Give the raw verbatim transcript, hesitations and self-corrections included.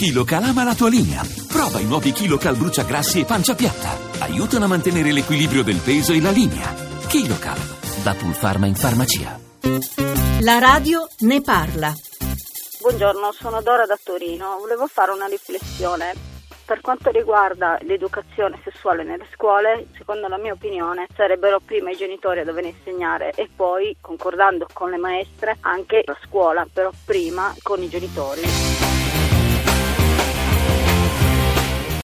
Kilo Cal ama la tua linea. Prova i nuovi Kilo Cal bruciagrassi e pancia piatta. Aiutano a mantenere l'equilibrio del peso e la linea. Kilo Cal, da Pulpharma in farmacia. La radio ne parla. Buongiorno, sono Dora da Torino. Volevo fare una riflessione. Per quanto riguarda l'educazione sessuale nelle scuole, secondo la mia opinione sarebbero prima i genitori a dover insegnare e poi, concordando con le maestre, anche la scuola, però prima con i genitori.